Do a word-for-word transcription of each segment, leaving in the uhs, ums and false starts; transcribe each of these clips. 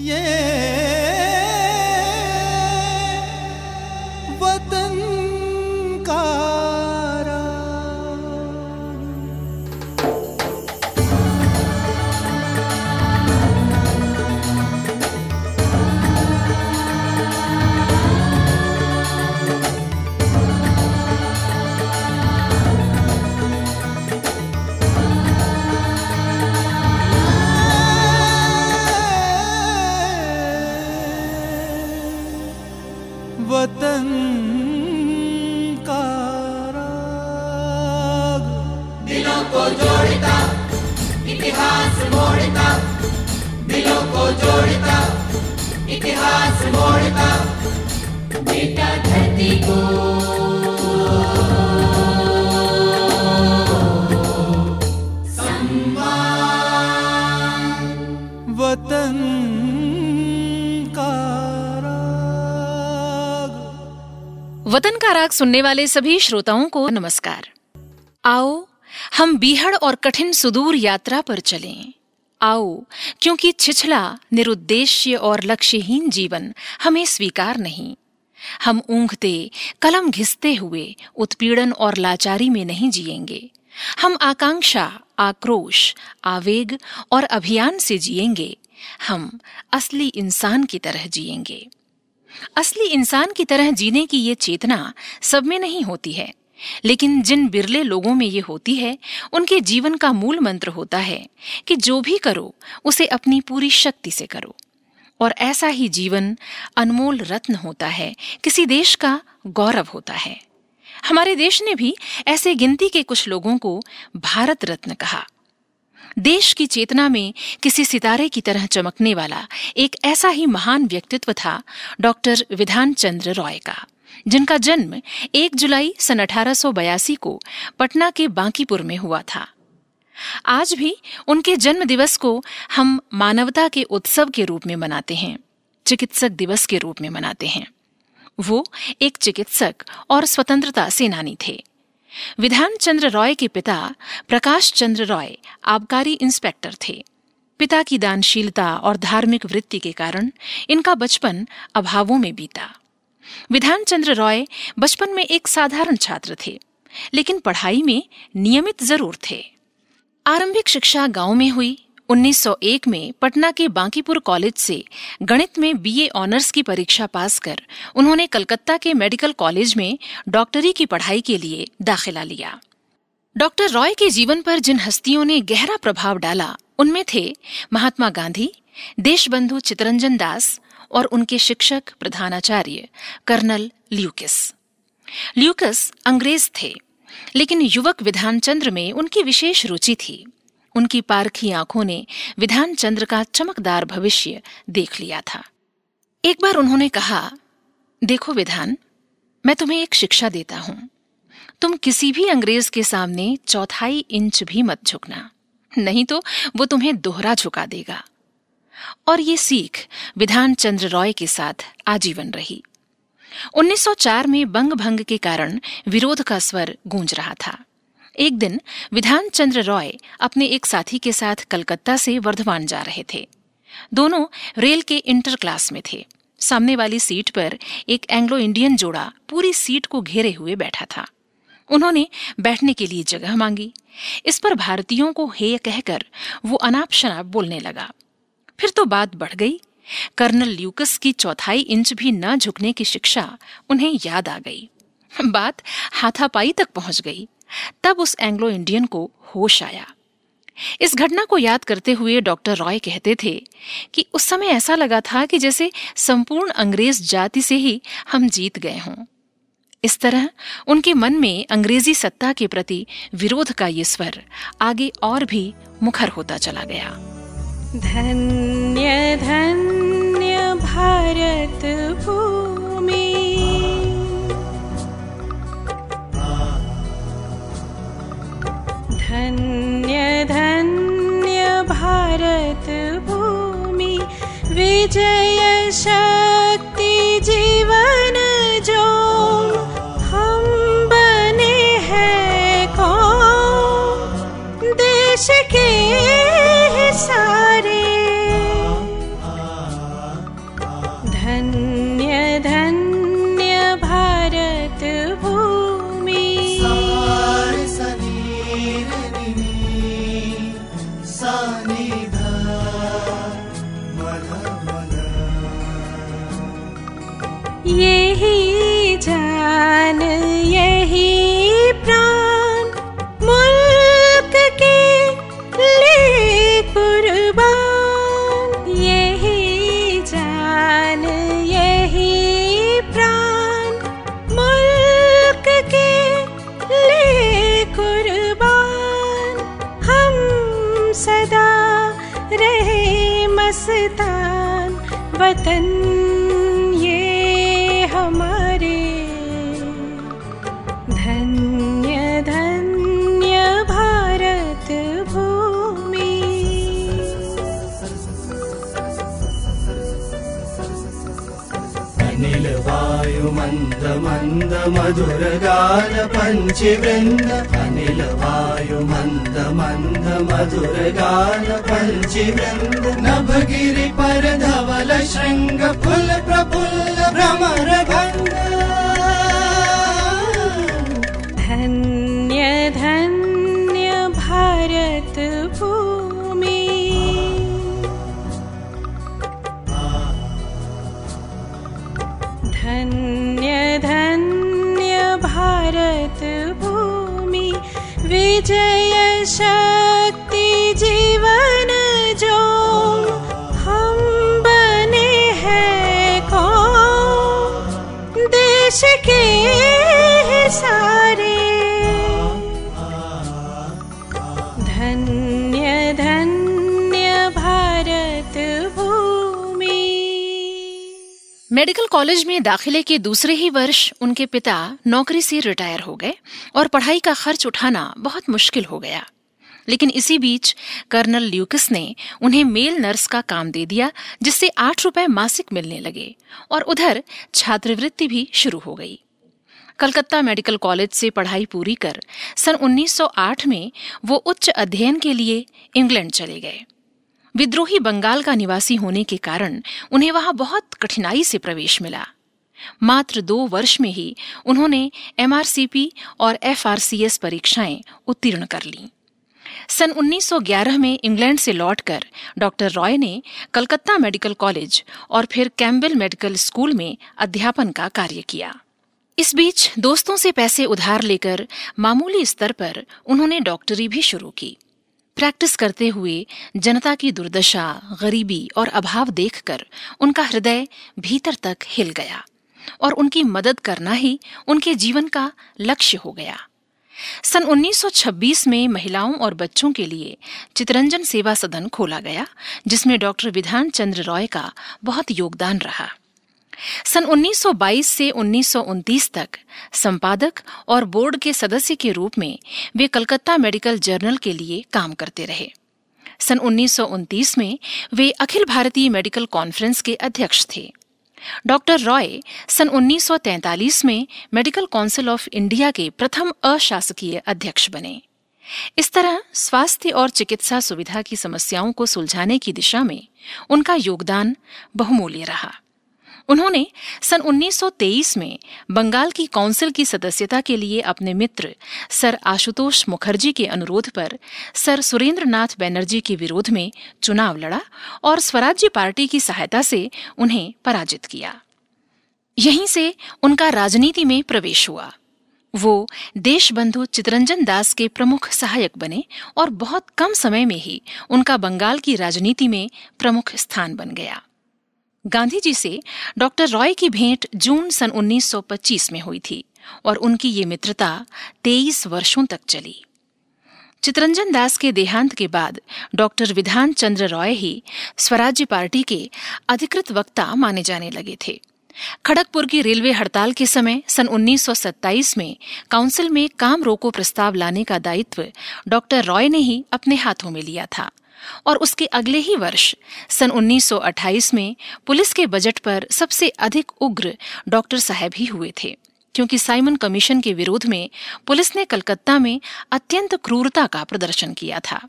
ये वतन का वतन का राग। दिलों को जोड़ता इतिहास मोड़ता, दिलों को जोड़ता इतिहास मोड़ता, बेटा धरती को सम्मान। वतन का वतन का राग सुनने वाले सभी श्रोताओं को नमस्कार। आओ हम बीहड़ और कठिन सुदूर यात्रा पर चलें। आओ क्योंकि छिछला निरुद्देश्य और लक्ष्यहीन जीवन हमें स्वीकार नहीं। हम ऊंघते कलम घिसते हुए उत्पीड़न और लाचारी में नहीं जिएंगे। हम आकांक्षा, आक्रोश, आवेग और अभियान से जिएंगे। हम असली इंसान की तरह जिएंगे। असली इंसान की तरह जीने की ये चेतना सब में नहीं होती है, लेकिन जिन बिरले लोगों में ये होती है उनके जीवन का मूल मंत्र होता है कि जो भी करो उसे अपनी पूरी शक्ति से करो। और ऐसा ही जीवन अनमोल रत्न होता है, किसी देश का गौरव होता है। हमारे देश ने भी ऐसे गिनती के कुछ लोगों को भारत रत्न कहा। देश की चेतना में किसी सितारे की तरह चमकने वाला एक ऐसा ही महान व्यक्तित्व था डॉक्टर विधान चंद्र रॉय का, जिनका जन्म एक जुलाई सन अठारह सौ बयासी को पटना के बांकीपुर में हुआ था। आज भी उनके जन्म दिवस को हम मानवता के उत्सव के रूप में मनाते हैं, चिकित्सक दिवस के रूप में मनाते हैं। वो एक चिकित्सक और स्वतंत्रता सेनानी थे। विधान चंद्र रॉय के पिता प्रकाश चंद्र रॉय आबकारी इंस्पेक्टर थे। पिता की दानशीलता और धार्मिक वृत्ति के कारण इनका बचपन अभावों में बीता। विधान चंद्र रॉय बचपन में एक साधारण छात्र थे, लेकिन पढ़ाई में नियमित जरूर थे। आरंभिक शिक्षा गांव में हुई। उन्नीस सौ एक में पटना के बांकीपुर कॉलेज से गणित में बीए ऑनर्स की परीक्षा पास कर उन्होंने कलकत्ता के मेडिकल कॉलेज में डॉक्टरी की पढ़ाई के लिए दाखिला लिया। डॉक्टर रॉय के जीवन पर जिन हस्तियों ने गहरा प्रभाव डाला उनमें थे महात्मा गांधी, देशबंधु चितरंजन दास और उनके शिक्षक प्रधानाचार्य कर्नल ल्यूकस। ल्यूकस अंग्रेज थे, लेकिन युवक विधान चंद्र में उनकी विशेष रुचि थी। उनकी पारखी आंखों ने विधान चंद्र का चमकदार भविष्य देख लिया था। एक बार उन्होंने कहा, देखो विधान, मैं तुम्हें एक शिक्षा देता हूं। तुम किसी भी अंग्रेज के सामने चौथाई इंच भी मत झुकना, नहीं तो वो तुम्हें दोहरा झुका देगा। और ये सीख विधान चंद्र रॉय के साथ आजीवन रही। उन्नीस सौ चार में बंग भंग के कारण विरोध का स्वर गूंज रहा था। एक दिन विधान चंद्र रॉय अपने एक साथी के साथ कलकत्ता से वर्धमान जा रहे थे। दोनों रेल के इंटर क्लास में थे। सामने वाली सीट पर एक एंग्लो इंडियन जोड़ा पूरी सीट को घेरे हुए बैठा था। उन्होंने बैठने के लिए जगह मांगी। इस पर भारतीयों को हे कहकर वो अनाप शनाप बोलने लगा। फिर तो बात बढ़ गई। कर्नल ल्यूकस की चौथाई इंच भी न झुकने की शिक्षा उन्हें याद आ गई। बात हाथापाई तक पहुंच गई। तब उस एंग्लो इंडियन को होश आया। इस घटना को याद करते हुए डॉक्टर रॉय कहते थे कि उस समय ऐसा लगा था कि जैसे संपूर्ण अंग्रेज जाति से ही हम जीत गए हों। इस तरह उनके मन में अंग्रेजी सत्ता के प्रति विरोध का ये स्वर आगे और भी मुखर होता चला गया। धन्य धन्य भारत भूमि, धन्य धन्य भारत भूमि, विजय शक्ति जीवन जो हम बने हैं कौन, देश के सारे यही जान यही प्राण मुल्क के लिए कुर्बान, यही जान यही प्राण मुल्क के लिए कुर्बान। हम सदा रहे मस्तान वतन मंद मधुर गान पंचवृंद। अनिल वायु मंद मंद मधुर गान पंचवृंद। नभगिरि पर धवल श्रृंग फुल प्रफुल्ल भ्रमर भंग। धन्य धन्य भारत भूमि। धन्य जय शक्ति जीवन जो हम बने हैं कौन देश के सारे। धन्य धन्य भारत भूमि। मेडिकल कॉलेज में दाखिले के दूसरे ही वर्ष उनके पिता नौकरी से रिटायर हो गए और पढ़ाई का खर्च उठाना बहुत मुश्किल हो गया, लेकिन इसी बीच कर्नल ल्यूकस ने उन्हें मेल नर्स का काम दे दिया जिससे आठ रुपए मासिक मिलने लगे और उधर छात्रवृत्ति भी शुरू हो गई। कलकत्ता मेडिकल कॉलेज से पढ़ाई पूरी कर सन उन्नीस सौ आठ में वो उच्च अध्ययन के लिए इंग्लैंड चले गए। विद्रोही बंगाल का निवासी होने के कारण उन्हें वहां बहुत कठिनाई से प्रवेश मिला। मात्र दो वर्ष में ही उन्होंने एमआरसीपी और एफआरसीएस परीक्षाएं उत्तीर्ण कर लीं। सन उन्नीस सौ ग्यारह में इंग्लैंड से लौटकर डॉक्टर रॉय ने कलकत्ता मेडिकल कॉलेज और फिर कैम्बिल मेडिकल स्कूल में अध्यापन का कार्य किया। इस बीच दोस्तों से पैसे उधार लेकर मामूली स्तर पर उन्होंने डॉक्टरी भी शुरू की। प्रैक्टिस करते हुए जनता की दुर्दशा, गरीबी और अभाव देखकर उनका हृदय भीतर तक हिल गया और उनकी मदद करना ही उनके जीवन का लक्ष्य हो गया। सन उन्नीस सौ छब्बीस में महिलाओं और बच्चों के लिए चितरंजन सेवा सदन खोला गया जिसमें डॉक्टर विधान चंद्र रॉय का बहुत योगदान रहा। सन उन्नीस सौ बाईस से उन्नीस सौ उनतीस तक संपादक और बोर्ड के सदस्य के रूप में वे कलकत्ता मेडिकल जर्नल के लिए काम करते रहे। सन उन्नीस सौ उनतीस में वे अखिल भारतीय मेडिकल कॉन्फ्रेंस के अध्यक्ष थे। डॉक्टर रॉय सन उन्नीस सौ तैंतालीस में मेडिकल काउंसिल ऑफ इंडिया के प्रथम अशासकीय अध्यक्ष बने। इस तरह स्वास्थ्य और चिकित्सा सुविधा की समस्याओं को सुलझाने की दिशा में उनका योगदान बहुमूल्य रहा। उन्होंने सन उन्नीस सौ तेईस में बंगाल की काउंसिल की सदस्यता के लिए अपने मित्र सर आशुतोष मुखर्जी के अनुरोध पर सर सुरेंद्र नाथ बैनर्जी के विरोध में चुनाव लड़ा और स्वराज्य पार्टी की सहायता से उन्हें पराजित किया। यहीं से उनका राजनीति में प्रवेश हुआ। वो देशबंधु चितरंजन दास के प्रमुख सहायक बने और बहुत कम समय में ही उनका बंगाल की राजनीति में प्रमुख स्थान बन गया। गांधी जी से डॉक्टर रॉय की भेंट जून सन उन्नीस सौ पच्चीस में हुई थी और उनकी ये मित्रता तेईस वर्षों तक चली। चितरंजन दास के देहांत के बाद डॉक्टर विधान चंद्र रॉय ही स्वराज्य पार्टी के अधिकृत वक्ता माने जाने लगे थे। खड़गपुर की रेलवे हड़ताल के समय सन उन्नीस सौ सत्ताईस में काउंसिल में काम रोको प्रस्ताव लाने का दायित्व डॉक्टर रॉय ने ही अपने हाथों में लिया था और उसके अगले ही वर्ष सन उन्नीस सौ अट्ठाईस में पुलिस के बजट पर सबसे अधिक उग्र डॉक्टर साहब ही हुए थे, क्योंकि साइमन कमीशन के विरोध में पुलिस ने कलकत्ता में अत्यंत क्रूरता का प्रदर्शन किया था।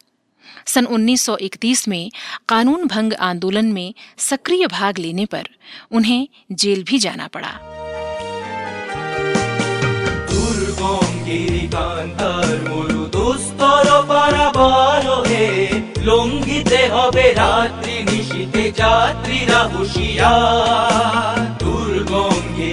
सन उन्नीस सौ इकतीस में कानून भंग आंदोलन में सक्रिय भाग लेने पर उन्हें जेल भी जाना पड़ा। লঙ্গিতে হবে রাত্রি নিশিতে যাত্রীরা হুঁশিয়ার। দুর্গঙ্গে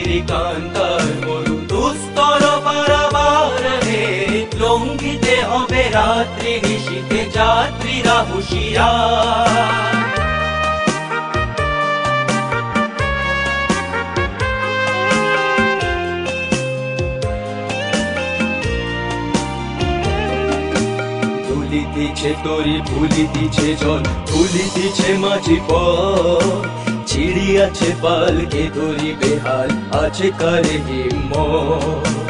रात्रि निशिते जात्रिरा हुशियार। धुलितिछे तोरी भुलितिछे जल भुलितिछे माझी पथ चिड़िया छे पालके तोरी बेहाल आछे करे हिम्मत।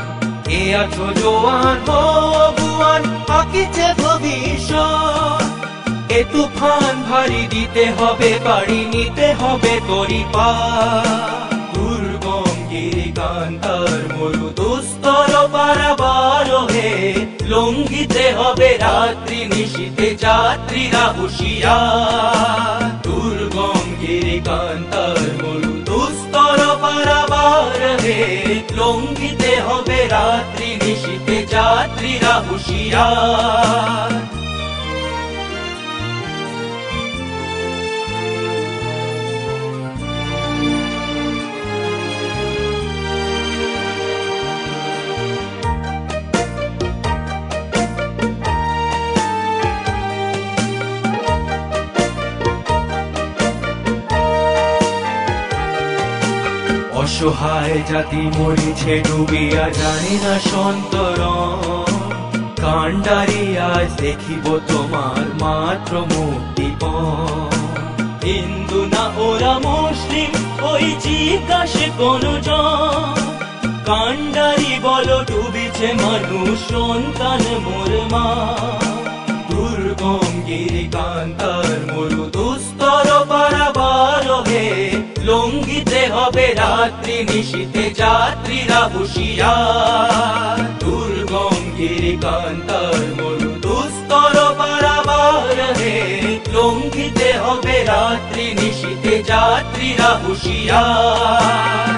ए आछो जवान भगवान आकिछे भविष्यत ए तुफान भारी दीते हबे बाड़ी नीते हबे तोरी पार। दुर्गम गिरिकान्तार मरु दुस्तर पाराबार हे लंघिते हबे रात्रि निशिते यात्रीरा हुशियार। दुर्गम गिरिकान्तार मरु दुस्तर पाराबार हे लंघिते हबे रात्रि निशिते यात्रीरा हुशियार। असहाय जाति मरिछे डुबिया जाने ना सन्तरण कांडारी आज देखिब तोमार मात्र मुक्तिपण। हिंदू ना ओरा मुस्लिम ओई जिज्ञासे कोनो জন कांडारी बोलो डुबिछे मानुष सन्तान मोर मा। दुर्गम गिरिकान्तार मरु दुस्तर पाराबार हे लंघिते हबे रात्रि निशिते यात्रीरा हुशियार। दुर्गम गिरिकान्तार मरु दुस्तर पाराबार हे लंघिते हबे रात्रि निशिते यात्रीरा हुशियार।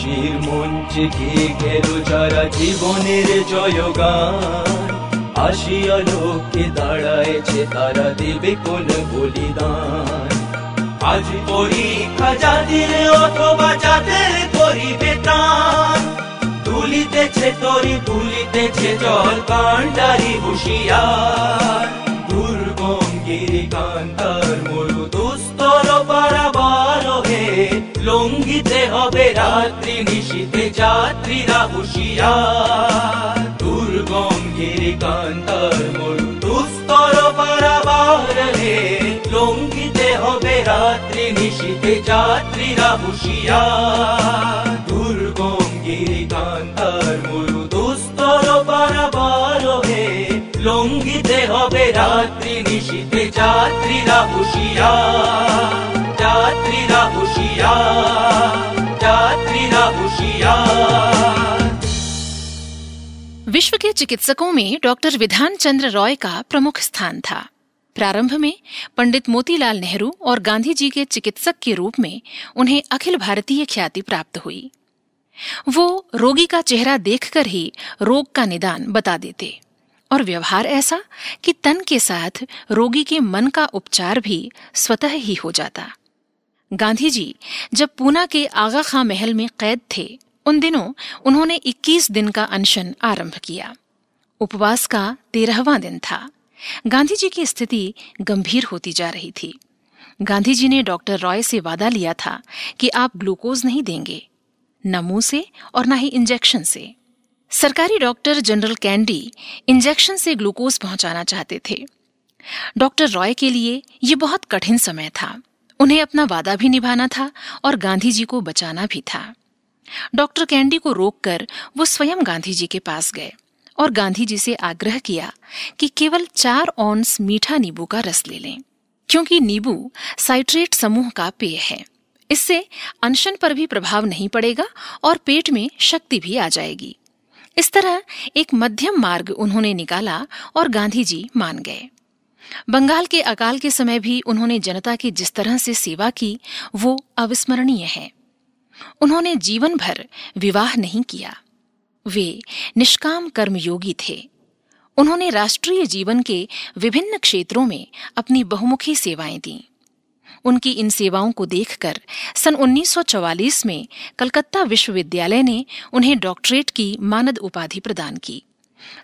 शीर मंचे गे गेलो जारा जीवनेर जयगान आशिया लोके दाड़ाएछे तारा देबे कोन बलिदान। आज परीक्षा जातिर अथवा जातेर करिबे तान तुलितेछे तोरी तुलितेछे जल कांडारी हुशियार। दुर्गम गिरिकान्तार मरु दुस्तर पाराबार हे लंघिते हबे रात्रि निशिते यात्रीरा हुशियार। दुर्गम गिरिकान्तार मरु दुस्तर पाराबार हे लंघिते हबे रात्रि निशिते यात्रीरा हुशियार। दुर्गम गिरिकान्तार मरु दुस्तर पाराबार हे लंघिते हबे रात्रि निशिते यात्रीरा हुशियार। यात्रीरा हुशियार यात्रीरा हुशियार। विश्व के चिकित्सकों में डॉक्टर विधान चंद्र रॉय का प्रमुख स्थान था। प्रारंभ में पंडित मोतीलाल नेहरू और गांधी जी के चिकित्सक के रूप में उन्हें अखिल भारतीय ख्याति प्राप्त हुई। वो रोगी का चेहरा देखकर ही रोग का निदान बता देते और व्यवहार ऐसा कि तन के साथ रोगी के मन का उपचार भी स्वतः ही हो जाता। गांधी जी जब पूना के आगा खां महल में कैद थे उन दिनों उन्होंने इक्कीस दिन का अनशन आरंभ किया। उपवास का तेरहवां दिन था। गांधी जी की स्थिति गंभीर होती जा रही थी। गांधी जी ने डॉक्टर रॉय से वादा लिया था कि आप ग्लूकोज नहीं देंगे, न मुंह से और न ही इंजेक्शन से। सरकारी डॉक्टर जनरल कैंडी इंजेक्शन से ग्लूकोज पहुंचाना चाहते थे। डॉक्टर रॉय के लिए ये बहुत कठिन समय था। उन्हें अपना वादा भी निभाना था और गांधी जी को बचाना भी था। डॉक्टर कैंडी को रोककर वो स्वयं गांधी जी के पास गए और गांधी जी से आग्रह किया कि केवल चार औंस मीठा नींबू का रस ले लें, क्योंकि नींबू साइट्रेट समूह का पेय है। इससे अनशन पर भी प्रभाव नहीं पड़ेगा और पेट में शक्ति भी आ जाएगी। इस तरह एक मध्यम मार्ग उन्होंने निकाला और गांधी जी मान गए। बंगाल के अकाल के समय भी उन्होंने जनता की जिस तरह से सेवा की वो अविस्मरणीय है। उन्होंने जीवन भर विवाह नहीं किया। वे निष्काम कर्मयोगी थे। उन्होंने राष्ट्रीय जीवन के विभिन्न क्षेत्रों में अपनी बहुमुखी सेवाएं दी। उनकी इन सेवाओं को देखकर सन उन्नीस सौ चौवालीस में कलकत्ता विश्वविद्यालय ने उन्हें डॉक्टरेट की मानद उपाधि प्रदान की।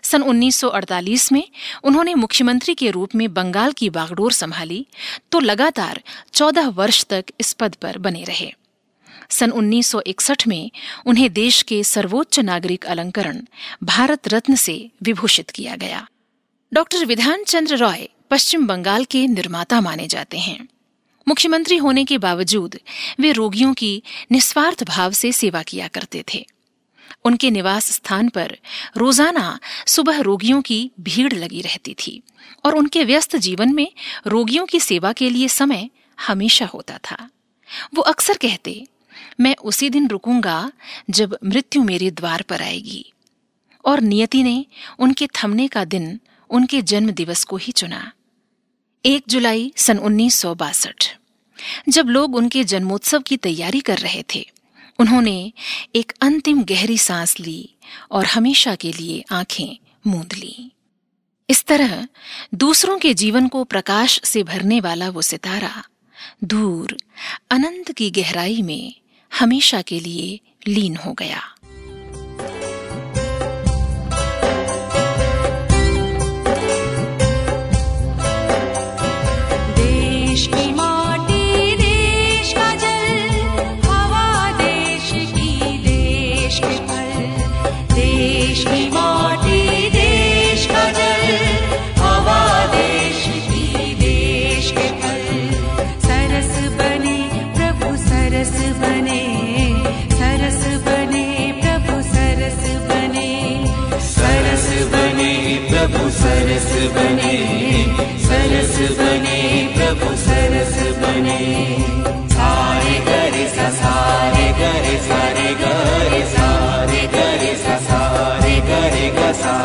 सन उन्नीस सौ अड़तालीस में उन्होंने मुख्यमंत्री के रूप में बंगाल की बागडोर संभाली तो लगातार चौदह वर्ष तक इस पद पर बने रहे। सन उन्नीस सौ इकसठ में उन्हें देश के सर्वोच्च नागरिक अलंकरण भारत रत्न से विभूषित किया गया। डॉक्टर विधान चंद्र रॉय पश्चिम बंगाल के निर्माता माने जाते हैं। मुख्यमंत्री होने के बावजूद वे रोगियों की निस्वार्थ भाव से सेवा किया करते थे। उनके निवास स्थान पर रोजाना सुबह रोगियों की भीड़ लगी रहती थी और उनके व्यस्त जीवन में रोगियों की सेवा के लिए समय हमेशा होता था। वो अक्सर कहते, मैं उसी दिन रुकूंगा जब मृत्यु मेरे द्वार पर आएगी, और नियति ने उनके थमने का दिन उनके जन्म दिवस को ही चुना, एक जुलाई सन उन्नीस सौ बासठ। जब लोग उनके जन्मोत्सव की तैयारी कर रहे थे, उन्होंने एक अंतिम गहरी सांस ली और हमेशा के लिए आंखें मूंद ली। इस तरह दूसरों के जीवन को प्रकाश से भरने वाला वो सितारा दूर अनंत की गहराई में हमेशा के लिए लीन हो गया। देश की माटी, देश का जल, हवा देश की, देश के फल। देश की माटी, देश का जल, हवा देश की, देश के फल। सरस बने प्रभु सरस बने, सरस बने प्रभु सरस बने, सरस बने प्रभु सरस बने, सरस बने प्रभु सरस बने। सारे करे सा सारे करे सारे करे सारे करे सा सारे करे गा सा,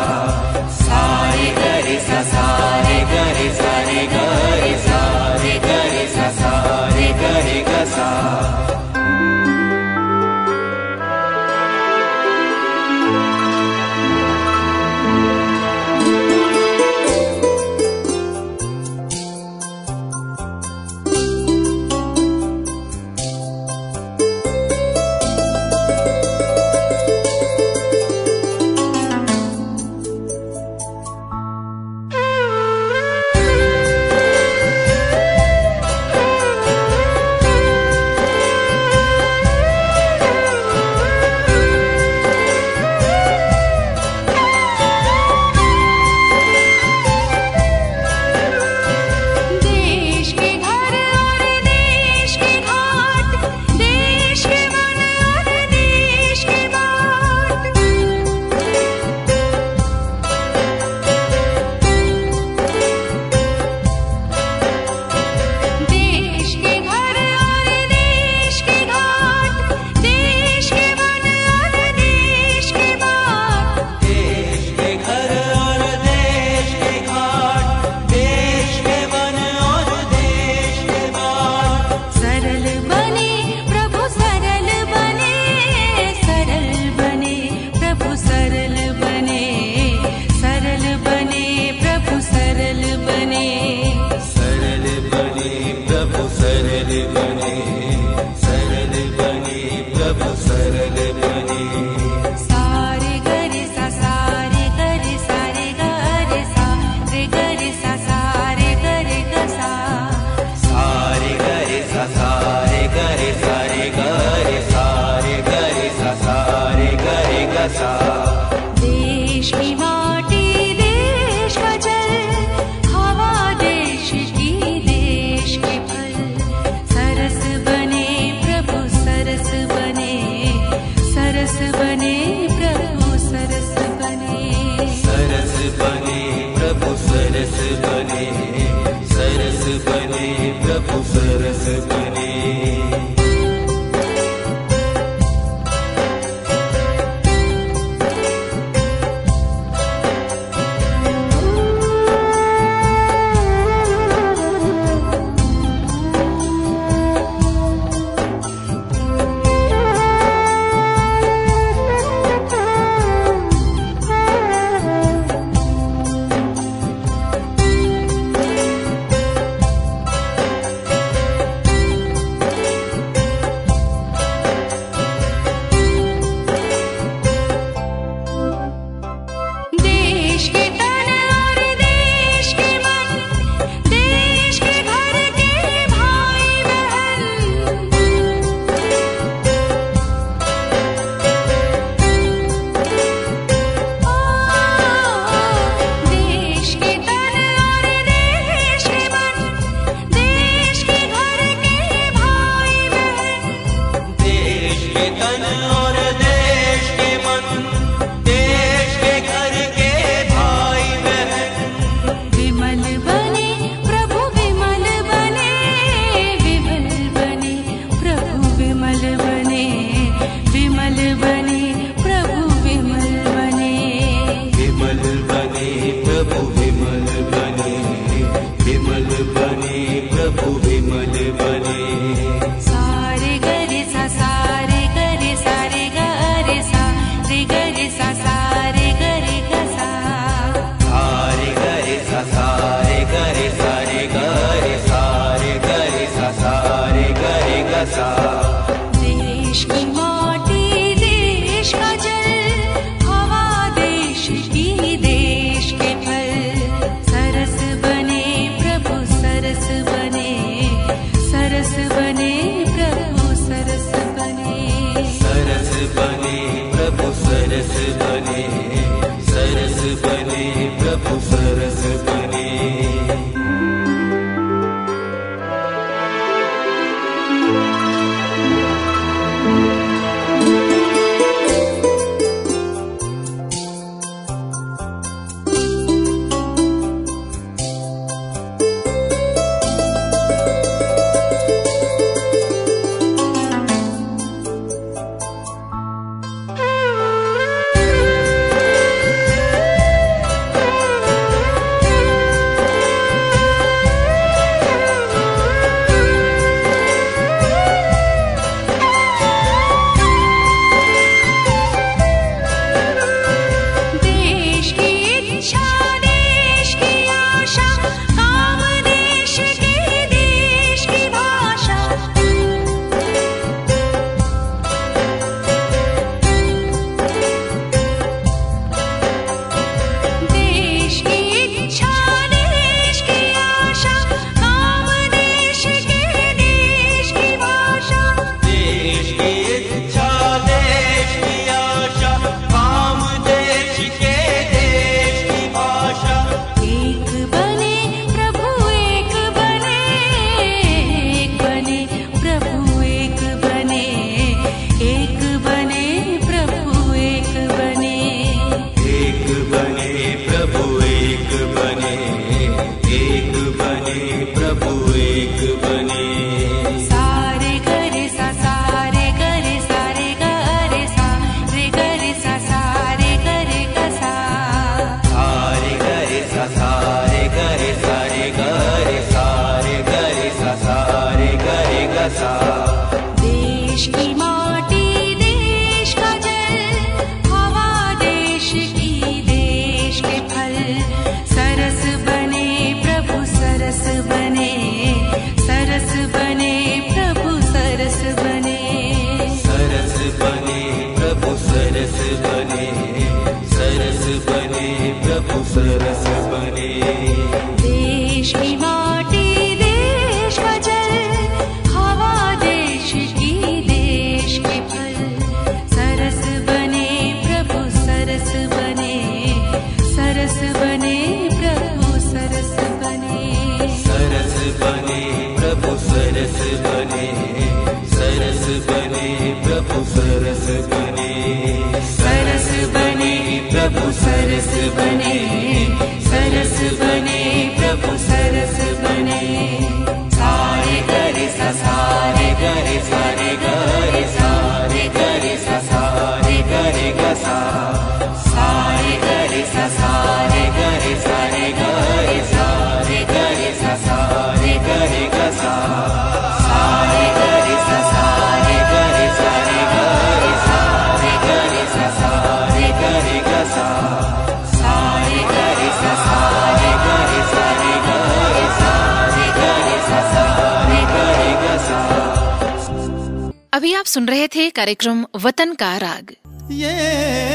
सारे करे सा सारे करे सारे करे सारे करे सा सारे करे गा सा। सरस बने, सरस बने प्रभु सरस बने। अभी आप सुन रहे थे कार्यक्रम वतन का राग। ये